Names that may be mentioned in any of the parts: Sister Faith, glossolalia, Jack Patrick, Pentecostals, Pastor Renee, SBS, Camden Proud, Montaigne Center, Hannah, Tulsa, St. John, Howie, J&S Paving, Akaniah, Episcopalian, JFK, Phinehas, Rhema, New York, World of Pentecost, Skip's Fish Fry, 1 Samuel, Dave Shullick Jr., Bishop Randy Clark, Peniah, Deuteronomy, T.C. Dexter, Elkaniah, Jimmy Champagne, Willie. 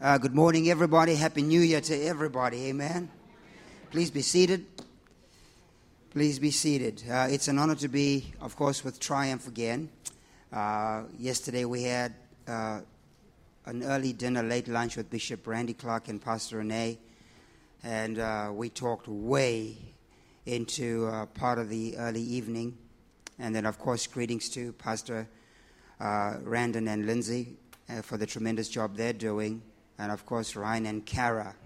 Good morning, everybody. Happy New Year to everybody. Amen. Please be seated. Please be seated. It's an honor to be, of course, with Triumph again. Yesterday we had an early dinner, late lunch with Bishop Randy Clark and Pastor Renee, and we talked way into part of the early evening. And then, of course, greetings to Pastor Randon and Lindsay for the tremendous job they're doing. And, of course, Ryan and Cara.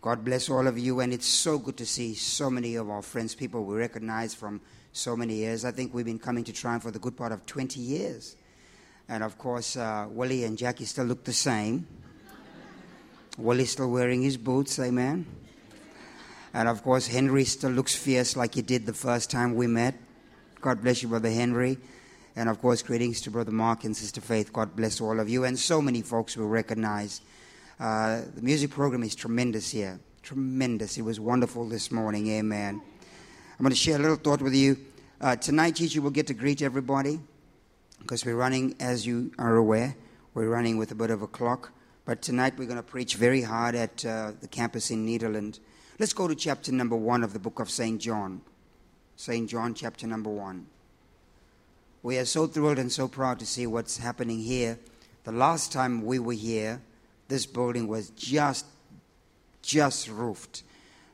God bless all of you. And it's so good to see so many of our friends, people we recognize from so many years. I think we've been coming to Triumph for the good part of 20 years. And, of course, Willie and Jackie still look the same. Willie's still wearing his boots, amen. And, of course, Henry still looks fierce like he did the first time we met. God bless you, Brother Henry. And, of course, greetings to Brother Mark and Sister Faith. God bless all of you. And so many folks will recognize. The music program is tremendous here. Tremendous. It was wonderful this morning. Amen. I'm going to share a little thought with you. Tonight, each you will get to greet everybody because we're running, as you are aware, we're running with a bit of a clock. But tonight, we're going to preach very hard at the campus in Nederland. Let's go to chapter number 1 of the book of St. John. St. John, chapter number 1. We are so thrilled and so proud to see what's happening here. The last time we were here, this building was just roofed.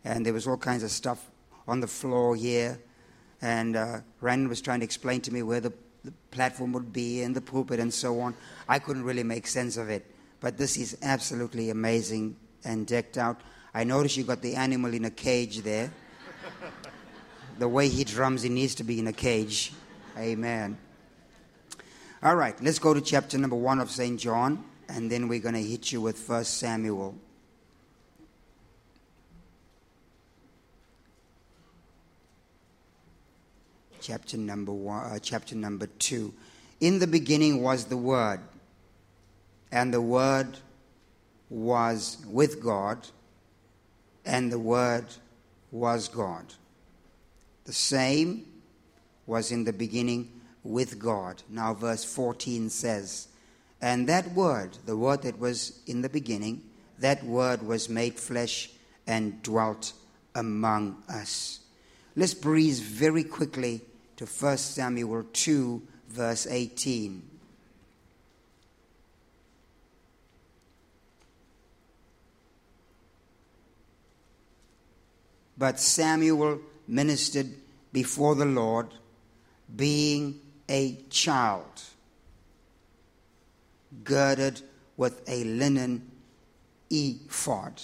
And there was all kinds of stuff on the floor here. And Ryan was trying to explain to me where the platform would be and the pulpit and so on. I couldn't really make sense of it. But this is absolutely amazing and decked out. I noticed you got the animal in a cage there. The way he drums, he needs to be in a cage. Amen. All right, let's go to chapter number 1 of St. John, and then we're going to hit you with 1 Samuel. 1, chapter number 2. In the beginning was the Word, and the Word was with God, and the Word was God. The same was in the beginning with God. Now verse 14 says, and that word, the word that was in the beginning, that word was made flesh and dwelt among us. Let's breeze very quickly to 1 Samuel 2 verse 18. But Samuel ministered before the Lord, being a child, girded with a linen ephod.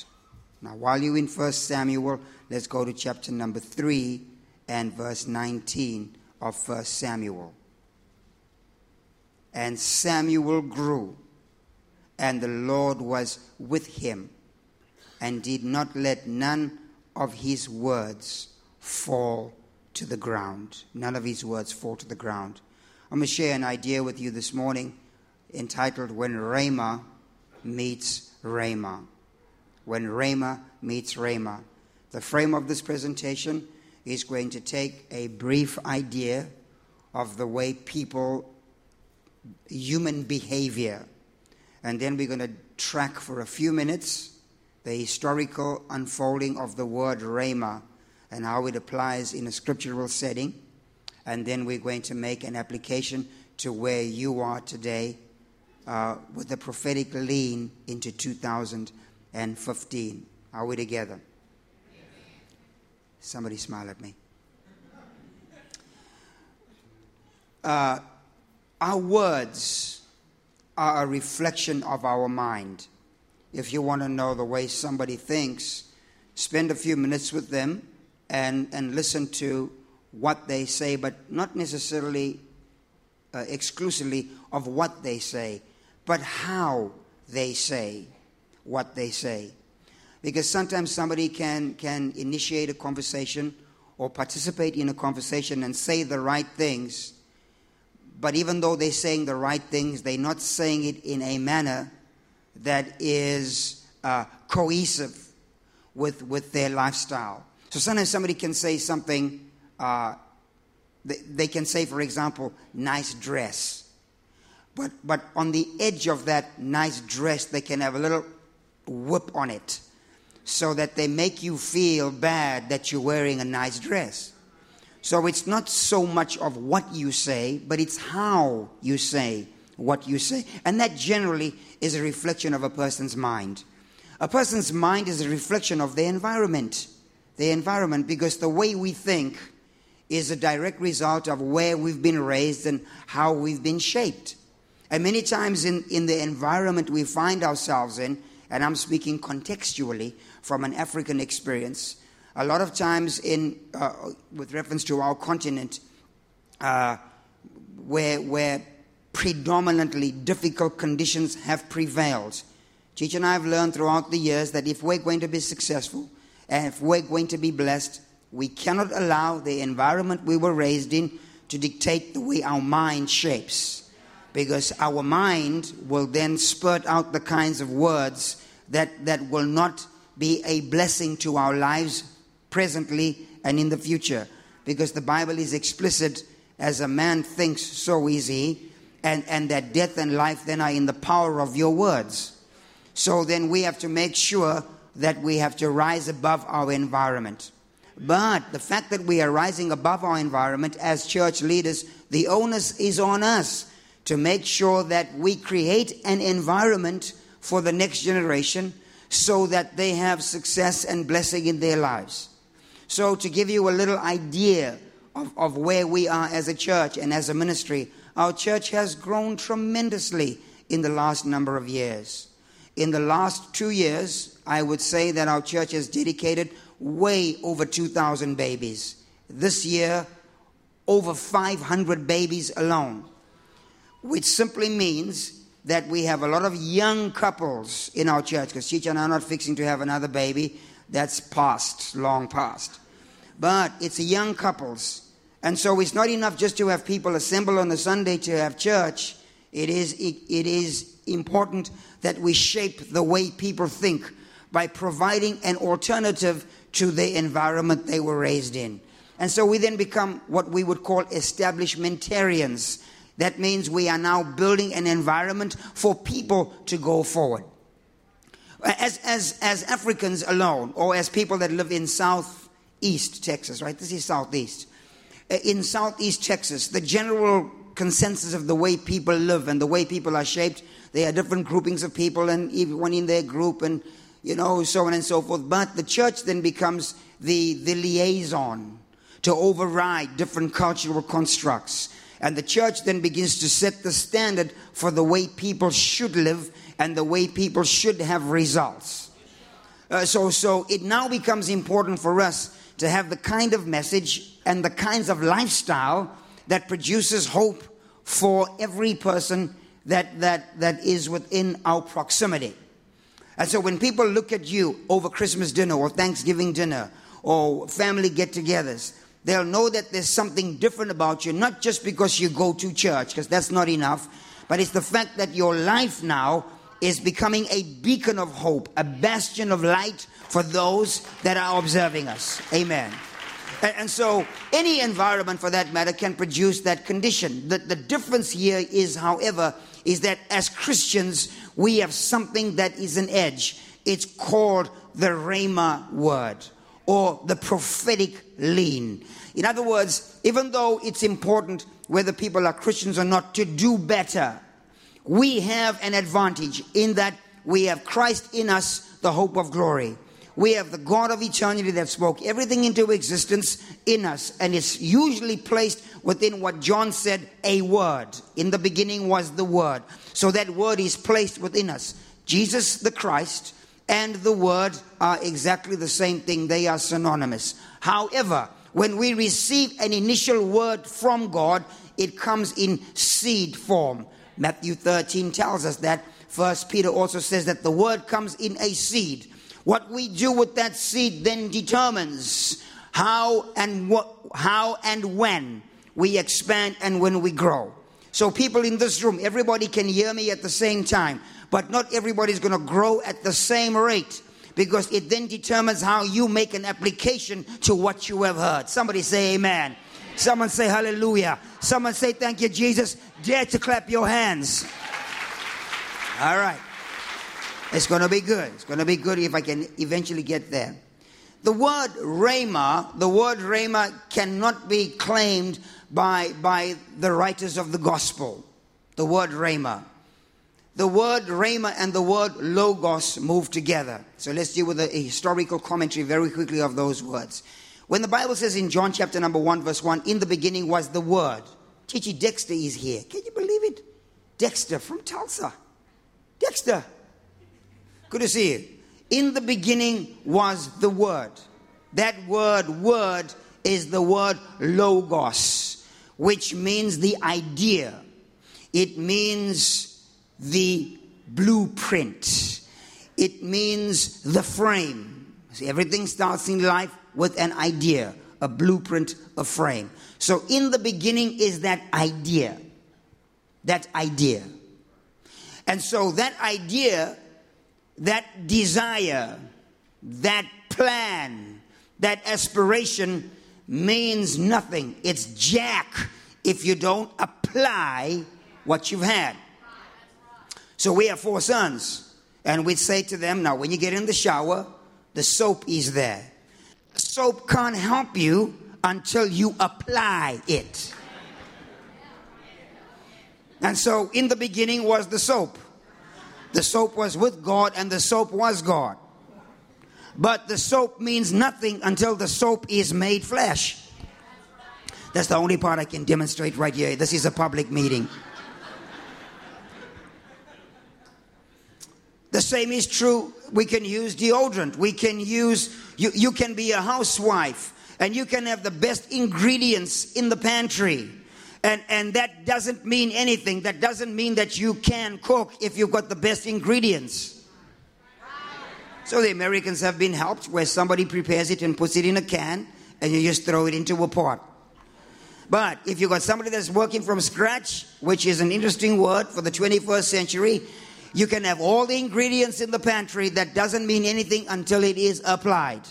Now, while you're in 1 Samuel, let's go to chapter number 3 and verse 19 of 1 Samuel. And Samuel grew, and the Lord was with him, and did not let none of his words fall to the ground. None of his words fall to the ground. I'm going to share an idea with you this morning entitled, When Rhema Meets Rhema. When Rhema Meets Rhema. The frame of this presentation is going to take a brief idea of the way people, human behavior, and then we're going to track for a few minutes the historical unfolding of the word Rhema and how it applies in a scriptural setting. And then we're going to make an application to where you are today with a prophetic lean into 2015. Are we together? Amen. Somebody smile at me. Our words are a reflection of our mind. If you want to know the way somebody thinks, spend a few minutes with them and listen to what they say, but not necessarily exclusively of what they say, but how they say what they say. Because sometimes somebody can initiate a conversation or participate in a conversation and say the right things, but even though they're saying the right things, they're not saying it in a manner that is cohesive with their lifestyle. So sometimes somebody can say something, they can say, for example, nice dress. But on the edge of that nice dress, they can have a little whip on it so that they make you feel bad that you're wearing a nice dress. So it's not so much of what you say, but it's how you say what you say. And that generally is a reflection of a person's mind. A person's mind is a reflection of their environment. Their environment, because the way we think is a direct result of where we've been raised and how we've been shaped. And many times in the environment we find ourselves in, and I'm speaking contextually from an African experience, a lot of times with reference to our continent, where predominantly difficult conditions have prevailed. Cheech and I have learned throughout the years that if we're going to be successful and if we're going to be blessed, we cannot allow the environment we were raised in to dictate the way our mind shapes, because our mind will then spurt out the kinds of words that will not be a blessing to our lives presently and in the future, because the Bible is explicit: as a man thinks, so is he, and that death and life then are in the power of your words. So then we have to make sure that we have to rise above our environment. But the fact that we are rising above our environment as church leaders, the onus is on us to make sure that we create an environment for the next generation so that they have success and blessing in their lives. So to give you a little idea of where we are as a church and as a ministry, our church has grown tremendously in the last number of years. In the last 2 years, I would say that our church has dedicated way over 2,000 babies. This year, over 500 babies alone, which simply means that we have a lot of young couples in our church, because Cheech and I are not fixing to have another baby. That's past, long past. But it's young couples. And so it's not enough just to have people assemble on a Sunday to have church. It is important that we shape the way people think by providing an alternative to the environment they were raised in. And so we then become what we would call establishmentarians. That means we are now building an environment for people to go forward. As Africans alone, or as people that live in Southeast Texas, right? This is Southeast. In Southeast Texas, the general consensus of the way people live and the way people are shaped, there are different groupings of people and everyone in their group and, you know, so on and so forth. But the church then becomes the liaison to override different cultural constructs. And the church then begins to set the standard for the way people should live and the way people should have results. So it now becomes important for us to have the kind of message and the kinds of lifestyle that produces hope for every person that is within our proximity. And so when people look at you over Christmas dinner or Thanksgiving dinner or family get-togethers, they'll know that there's something different about you, not just because you go to church, because that's not enough, but it's the fact that your life now is becoming a beacon of hope, a bastion of light for those that are observing us. Amen. And so any environment, for that matter, can produce that condition. The difference here is, however, is that as Christians, we have something that is an edge. It's called the Rhema word, or the prophetic lean. In other words, even though it's important whether people are Christians or not to do better, we have an advantage in that we have Christ in us, the hope of glory. We have the God of eternity that spoke everything into existence in us, and it's usually placed within what John said, a word. In the beginning was the word. So that word is placed within us. Jesus the Christ and the word are exactly the same thing. They are synonymous. However, when we receive an initial word from God, it comes in seed form. Matthew 13 tells us that. 1 Peter also says that the word comes in a seed. What we do with that seed then determines how and when we expand and when we grow. So people in this room, everybody can hear me at the same time, but not everybody's going to grow at the same rate, because it then determines how you make an application to what you have heard. Somebody say amen. Someone say hallelujah. Someone say thank you, Jesus. Dare to clap your hands. All right. It's going to be good. It's going to be good if I can eventually get there. The word Rhema cannot be claimed by the writers of the gospel. The word Rhema and the word Logos move together. So let's deal with a historical commentary very quickly of those words. When the Bible says in John chapter number 1 verse 1, in the beginning was the Word. T.C. Dexter is here. Can you believe it? Dexter from Tulsa. Dexter. Good to see you. In the beginning was the Word. That word is the word Logos, which means the idea. It means the blueprint. It means the frame. See, everything starts in life with an idea, a blueprint, a frame. So in the beginning is that idea. That idea. And so that idea, that desire, that plan, that aspiration means nothing. It's jack if you don't apply what you've had. So we have 4 sons, and we say to them, now when you get in the shower, the soap is there. Soap can't help you until you apply it. And so in the beginning was the soap. The soap was with God, and the soap was God. But the soap means nothing until the soap is made flesh. That's the only part I can demonstrate right here. This is a public meeting. The same is true. We can use deodorant. We can use, you can be a housewife and you can have the best ingredients in the pantry. And that doesn't mean anything. That doesn't mean that you can cook if you've got the best ingredients. So the Americans have been helped where somebody prepares it and puts it in a can and you just throw it into a pot. But if you've got somebody that's working from scratch, which is an interesting word for the 21st century, you can have all the ingredients in the pantry. That doesn't mean anything until it is applied.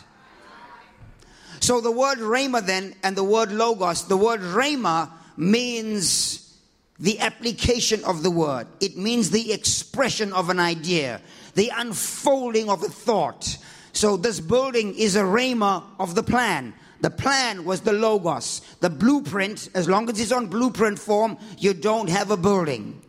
So the word Rhema then and the word Logos, the word Rhema means the application of the word. It means the expression of an idea, the unfolding of a thought. So this building is a Rhema of the plan. The plan was the Logos. The blueprint, as long as it's on blueprint form, you don't have a building.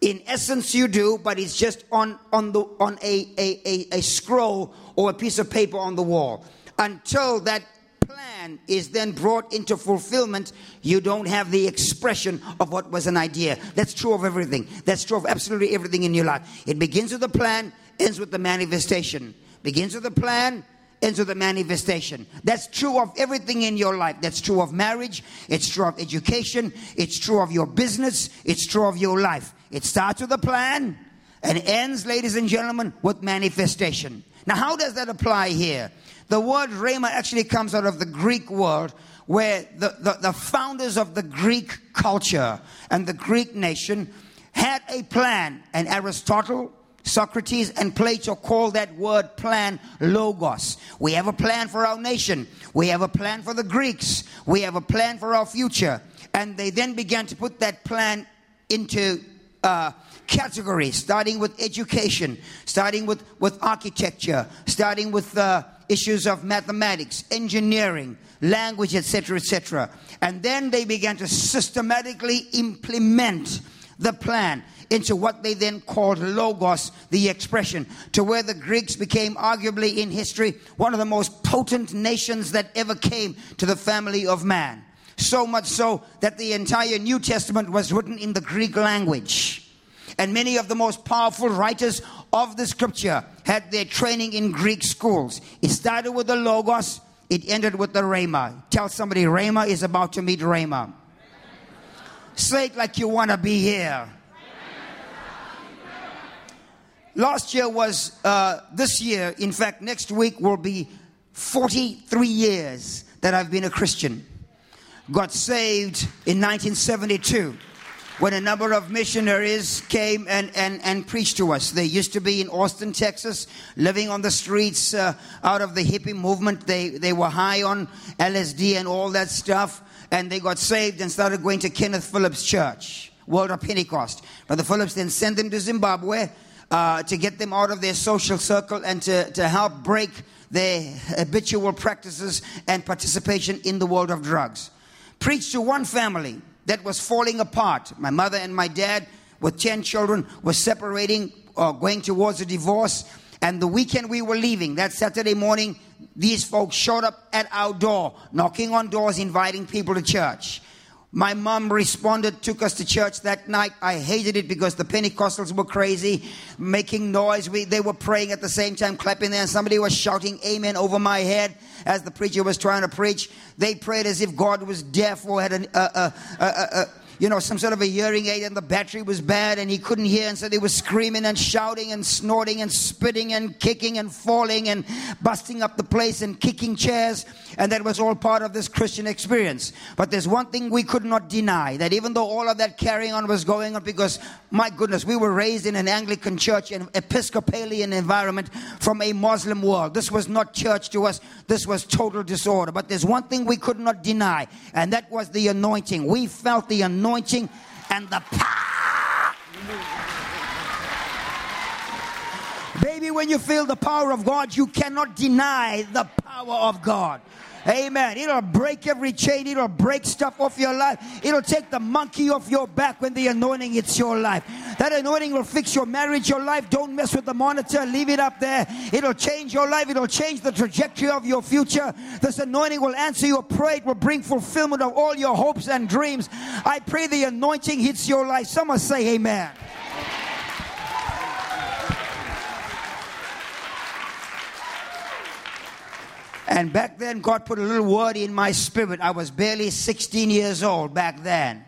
In essence, you do, but it's just on a scroll or a piece of paper on the wall. Until that plan is then brought into fulfillment, you don't have the expression of what was an idea. That's true of everything. That's true of absolutely everything in your life. It begins with the plan, ends with the manifestation. Begins with the plan, ends with the manifestation. That's true of everything in your life. That's true of marriage. It's true of education. It's true of your business. It's true of your life. It starts with a plan and ends, ladies and gentlemen, with manifestation. Now, how does that apply here? The word Rhema actually comes out of the Greek world, where the founders of the Greek culture and the Greek nation had a plan. And Aristotle, Socrates, and Plato call that word plan Logos. We have a plan for our nation. We have a plan for the Greeks. We have a plan for our future. And they then began to put that plan into categories, starting with education, starting with architecture, starting with issues of mathematics, engineering, language, etc., etc. And then they began to systematically implement the plan into what they then called Logos, the expression, to where the Greeks became arguably in history one of the most potent nations that ever came to the family of man. So much so that the entire New Testament was written in the Greek language. And many of the most powerful writers of the scripture had their training in Greek schools. It started with the Logos. It ended with the Rhema. Tell somebody, Rhema is about to meet Rhema. Say it like you want to be here. Last year was, this year, in fact, next week will be 43 years that I've been a Christian. Got saved in 1972 when a number of missionaries came and preached to us. They used to be in Austin, Texas, living on the streets out of the hippie movement. They were high on LSD and all that stuff. and they got saved and started going to Kenneth Phillips' church, World of Pentecost. Brother Phillips then sent them to Zimbabwe to get them out of their social circle and to help break their habitual practices and participation in the world of drugs. Preached to one family that was falling apart. My mother and my dad, with 10 children, were separating or going towards a divorce. And the weekend we were leaving, that Saturday morning, these folks showed up at our door, knocking on doors, inviting people to church. My mom responded, took us to church that night. I hated it because the Pentecostals were crazy, making noise. They were praying at the same time, clapping there, and somebody was shouting amen over my head as the preacher was trying to preach. They prayed as if God was deaf or had some sort of a hearing aid, and the battery was bad and he couldn't hear, and so they were screaming and shouting and snorting and spitting and kicking and falling and busting up the place and kicking chairs, and that was all part of this Christian experience. But there's one thing we could not deny, that even though all of that carrying on was going on, because my goodness, we were raised in an Anglican church, an Episcopalian environment from a Muslim world. This was not church to us. This was total disorder. But there's one thing we could not deny, and that was the anointing. We felt the anointing and the power. Baby, when you feel the power of God, you cannot deny the power of God. Amen. It'll break every chain. It'll break stuff off your life. It'll take the monkey off your back when the anointing hits your life. That anointing will fix your marriage, your life. Don't mess with the monitor. Leave it up there. It'll change your life. It'll change the trajectory of your future. This anointing will answer your prayer. It will bring fulfillment of all your hopes and dreams. I pray the anointing hits your life. Someone say amen. And back then, God put a little word in my spirit. I was barely 16 years old back then.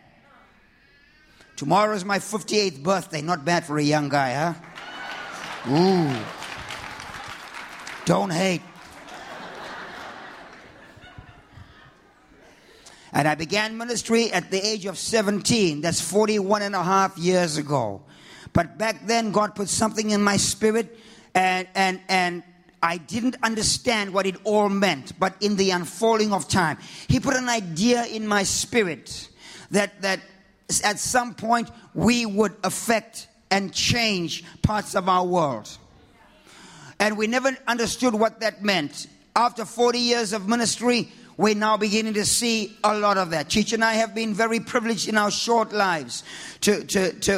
Tomorrow is my 58th birthday. Not bad for a young guy, huh? Ooh. Don't hate. And I began ministry at the age of 17. That's 41 and a half years ago. But back then, God put something in my spirit, and I didn't understand what it all meant, but in the unfolding of time, He put an idea in my spirit that at some point we would affect and change parts of our world. And we never understood what that meant. After 40 years of ministry, we're now beginning to see a lot of that. Cheech and I have been very privileged in our short lives to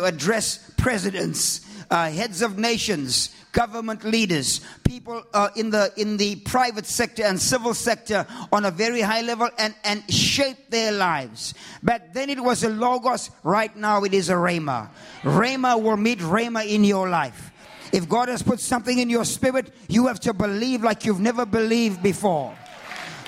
address presidents, heads of nations, government leaders, people in the private sector and civil sector on a very high level, and shape their lives. Back then it was a logos. Right now it is a rhema. Rhema will meet rhema in your life. If God has put something in your spirit, you have to believe like you've never believed before.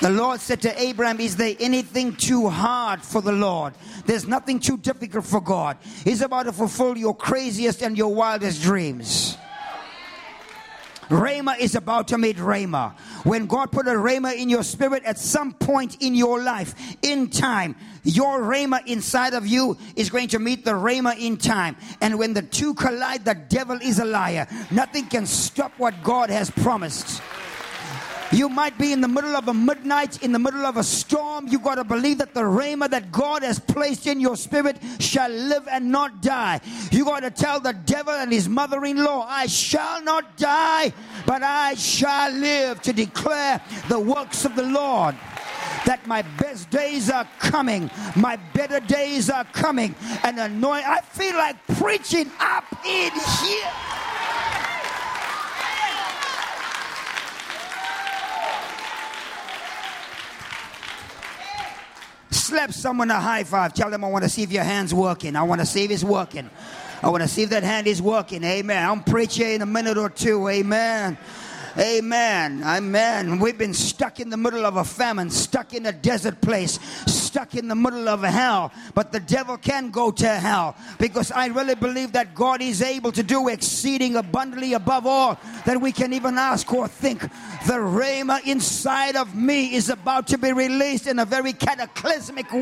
The Lord said to Abraham, is there anything too hard for the Lord? There's nothing too difficult for God. He's about to fulfill your craziest and your wildest dreams. Rhema is about to meet rhema. When God put a rhema in your spirit at some point in your life, in time, your rhema inside of you is going to meet the rhema in time. And when the two collide, the devil is a liar. Nothing can stop what God has promised. You might be in the middle of a midnight, in the middle of a storm. You got to believe that the rhema that God has placed in your spirit shall live and not die. You got to tell the devil and his mother-in-law, I shall not die, but I shall live to declare the works of the Lord. That my best days are coming. My better days are coming. And anoint. I feel like preaching up in here. Slap someone a high five. Tell them, I want to see if your hand's working. I want to see if it's working. I want to see if that hand is working. Amen. I'm preaching in a minute or two. Amen. Amen. Amen. We've been stuck in the middle of a famine, stuck in a desert place, stuck in the middle of hell. But the devil can go to hell, because I really believe that God is able to do exceeding abundantly above all that we can even ask or think. The rhema inside of me is about to be released in a very cataclysmic way.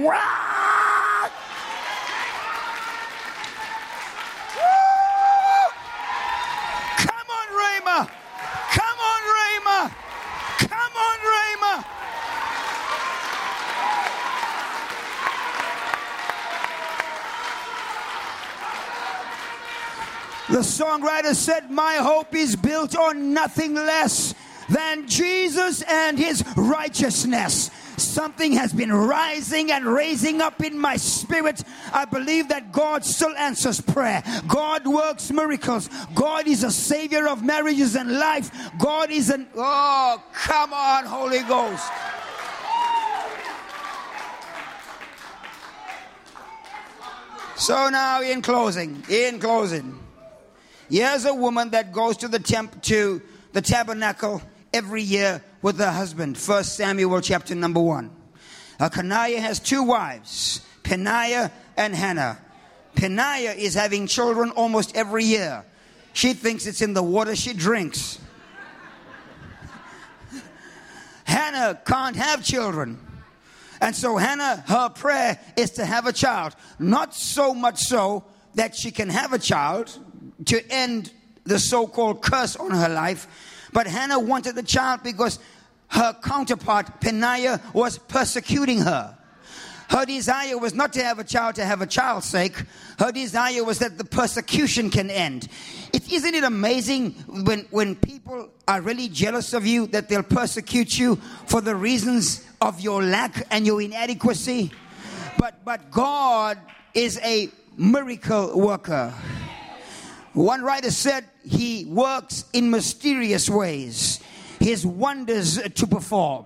Come on, rhema. Come on, rhema. Come on, rhema. The songwriter said, my hope is built on nothing less than Jesus and his righteousness. Something has been rising and raising up in my spirit. I believe that God still answers prayer. God works miracles. God is a savior of marriages and life. God is an... Oh, come on, Holy Ghost. So now, in closing, here's a woman that goes to the tabernacle every year with her husband. 1 Samuel chapter number 1. Akaniah has two wives, Peniah and Hannah. Peniah is having children almost every year. She thinks it's in the water she drinks. Hannah can't have children. And so Hannah, her prayer is to have a child. Not so much so that she can have a child to end the so-called curse on her life. But Hannah wanted the child because her counterpart, Peniah, was persecuting her. Her desire was not to have a child to have a child's sake. Her desire was that the persecution can end. Isn't it amazing when people are really jealous of you that they'll persecute you for the reasons of your lack and your inadequacy? But God is a miracle worker. One writer said he works in mysterious ways, his wonders to perform.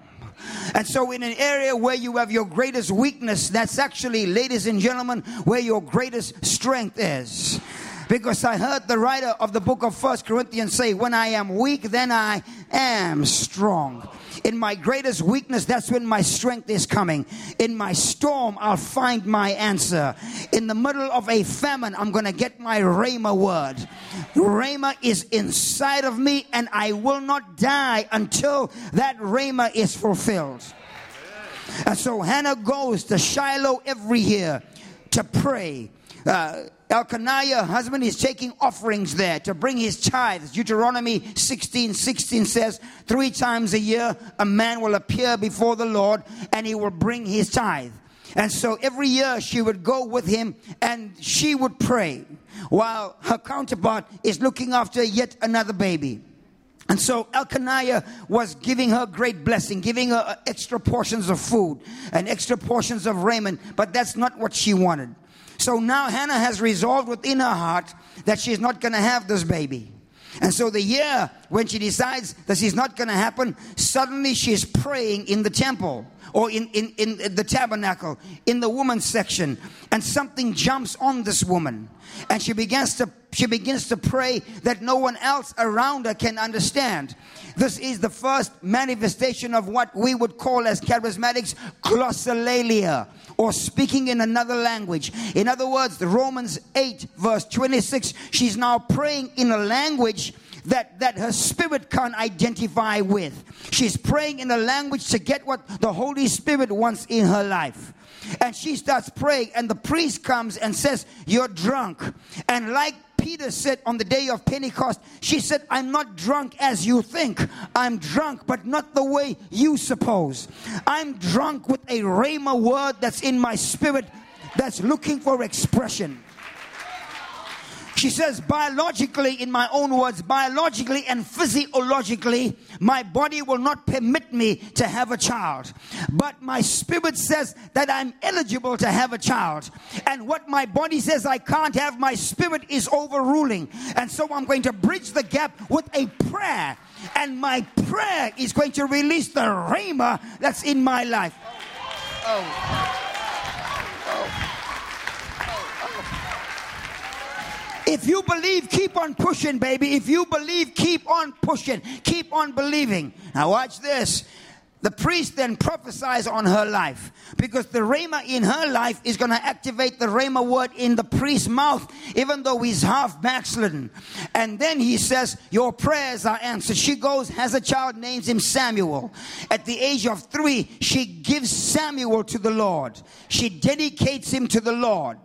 And so in an area where you have your greatest weakness, that's actually, ladies and gentlemen, where your greatest strength is. Because I heard the writer of the book of 1 Corinthians say, when I am weak, then I am strong. In my greatest weakness, that's when my strength is coming. In my storm, I'll find my answer. In the middle of a famine, I'm going to get my Rhema word. Rhema is inside of me, and I will not die until that Rhema is fulfilled. And so Hannah goes to Shiloh every year to pray. Elkaniah, husband, is taking offerings there to bring his tithes. Deuteronomy 16:16 says, 3 times a year a man will appear before the Lord and he will bring his tithe. And so every year she would go with him and she would pray while her counterpart is looking after yet another baby. And so Elkaniah was giving her great blessing, giving her extra portions of food and extra portions of raiment, but that's not what she wanted. So now Hannah has resolved within her heart that she's not going to have this baby. And so the year when she decides this is not going to happen, suddenly she's praying in the temple or in the tabernacle, in the woman's section. And something jumps on this woman. And she begins to pray that no one else around her can understand. This is the first manifestation of what we would call as charismatics glossolalia, or speaking in another language. In other words, Romans 8 verse 26, she's now praying in a language that her spirit can't identify with. She's praying in a language to get what the Holy Spirit wants in her life. And she starts praying, and the priest comes and says, you're drunk. And like Peter said on the day of Pentecost, she said, I'm not drunk as you think. I'm drunk, but not the way you suppose. I'm drunk with a Rhema word that's in my spirit that's looking for expression. She says, biologically, in my own words, biologically and physiologically, my body will not permit me to have a child. But my spirit says that I'm eligible to have a child. And what my body says I can't have, my spirit is overruling. And so I'm going to bridge the gap with a prayer. And my prayer is going to release the Rhema that's in my life. If you believe, keep on pushing, baby. If you believe, keep on pushing. Keep on believing. Now watch this. The priest then prophesies on her life, because the Rhema in her life is going to activate the Rhema word in the priest's mouth, even though he's half backslidden. And then he says, your prayers are answered. She goes, has a child, names him Samuel. At the age of 3, she gives Samuel to the Lord. She dedicates him to the Lord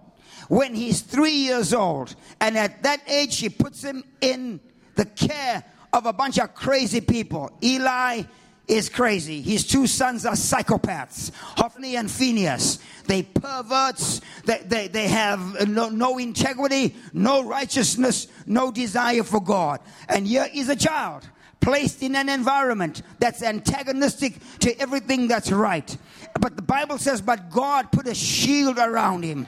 when he's 3 years old. And at that age, she puts him in the care of a bunch of crazy people. Eli is crazy. His two sons are psychopaths, Hophni and Phinehas. They perverts. They have no integrity, no righteousness, no desire for God. And here is a child placed in an environment that's antagonistic to everything that's right. But the Bible says, but God put a shield around him.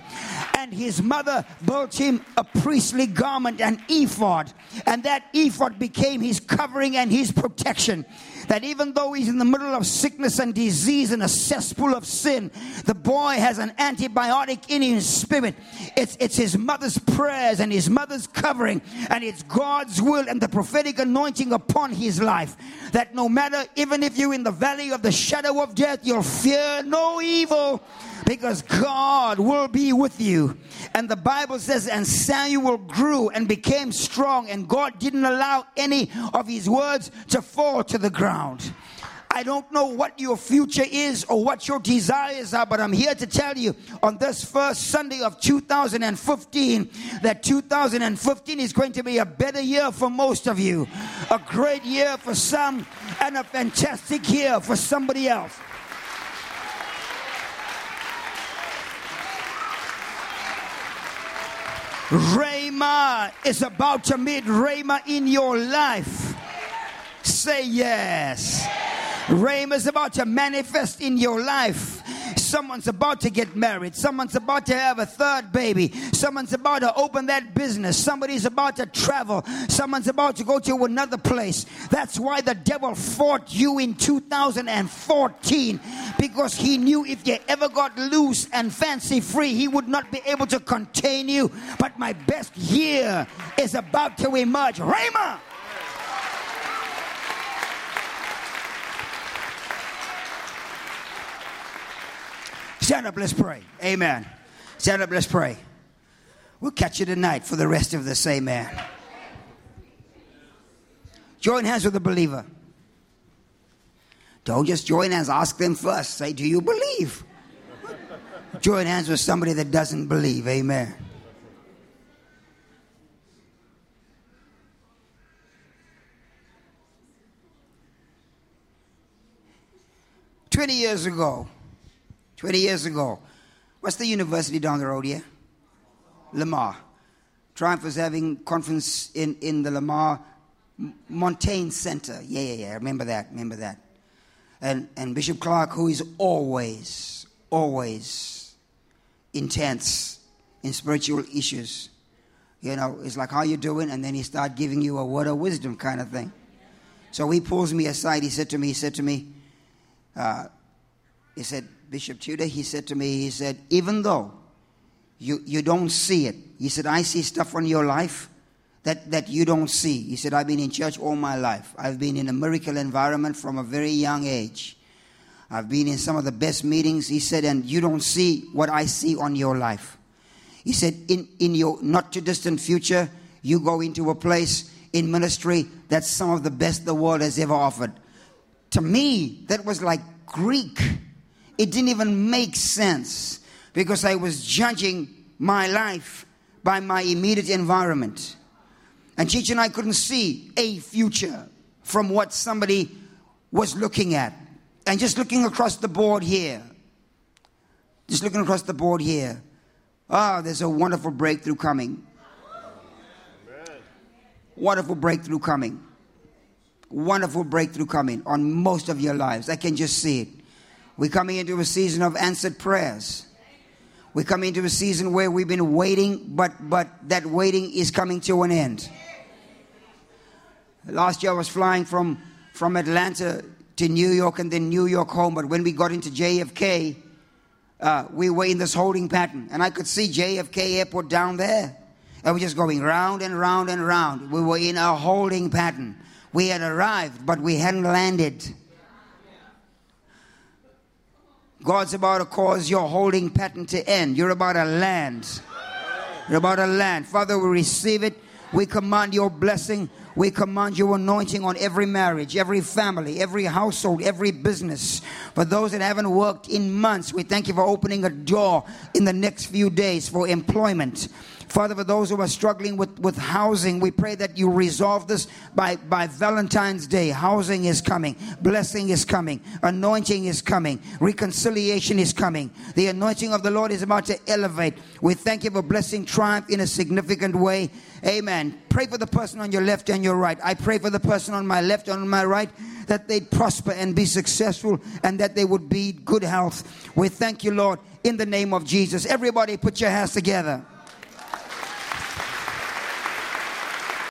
And his mother built him a priestly garment, an ephod. And that ephod became his covering and his protection. That even though he's in the middle of sickness and disease and a cesspool of sin, the boy has an antibiotic in his spirit. It's his mother's prayers and his mother's covering, and it's God's will and the prophetic anointing upon his life. That no matter, even if you're in the valley of the shadow of death, you'll fear no evil, because God will be with you. And the Bible says, and Samuel grew and became strong, and God didn't allow any of his words to fall to the ground. I don't know what your future is or what your desires are, but I'm here to tell you on this first Sunday of 2015 that 2015 is going to be a better year for most of you, a great year for some, and a fantastic year for somebody else. Rhema is about to meet Rhema in your life. Say yes. Rhema is about to manifest in your life. Someone's about to get married. Someone's about to have a third baby. Someone's about to open that business. Somebody's about to travel. Someone's about to go to another place. That's why the devil fought you in 2014, because he knew if you ever got loose and fancy free, he would not be able to contain you. But my best year is about to emerge. Rhema! Stand up, let's pray. Amen. Stand up, let's pray. We'll catch you tonight for the rest of this. Amen. Join hands with a believer. Don't just join hands. Ask them first. Say, do you believe? Join hands with somebody that doesn't believe. Amen. Twenty years ago, what's the university down the road here? Lamar. Triumph was having conference in the Lamar Montaigne Center. Yeah. I remember that. And Bishop Clark, who is always intense in spiritual issues, you know, it's like, how you doing? And then he started giving you a word of wisdom kind of thing. So he pulls me aside. He said, Bishop Tudor, he said, even though you don't see it, he said, I see stuff on your life that you don't see. He said, I've been in church all my life. I've been in a miracle environment from a very young age. I've been in some of the best meetings, he said, and you don't see what I see on your life. He said, in your not too distant future, you go into a place in ministry that's some of the best the world has ever offered. To me, that was like Greek. It didn't even make sense, because I was judging my life by my immediate environment. And Cheech and I couldn't see a future from what somebody was looking at. And just looking across the board here. There's a wonderful breakthrough coming. Wonderful breakthrough coming on most of your lives. I can just see it. We're coming into a season of answered prayers. We're coming into a season where we've been waiting, but that waiting is coming to an end. Last year I was flying from Atlanta to New York and then New York home. But when we got into JFK, we were in this holding pattern. And I could see JFK Airport down there. And we're just going round and round and round. We were in a holding pattern. We had arrived, but we hadn't landed. God's about to cause your holding pattern to end. You're about to land. Father, we receive it. We command your blessing. We command your anointing on every marriage, every family, every household, every business. For those that haven't worked in months, we thank you for opening a door in the next few days for employment. Father, for those who are struggling with housing, we pray that you resolve this by Valentine's Day. Housing is coming. Blessing is coming. Anointing is coming. Reconciliation is coming. The anointing of the Lord is about to elevate. We thank you for blessing triumph in a significant way. Amen. Pray for the person on your left and your right. I pray for the person on my left and on my right, that they'd prosper and be successful, and that they would be good health. We thank you, Lord, in the name of Jesus. Everybody put your hands together.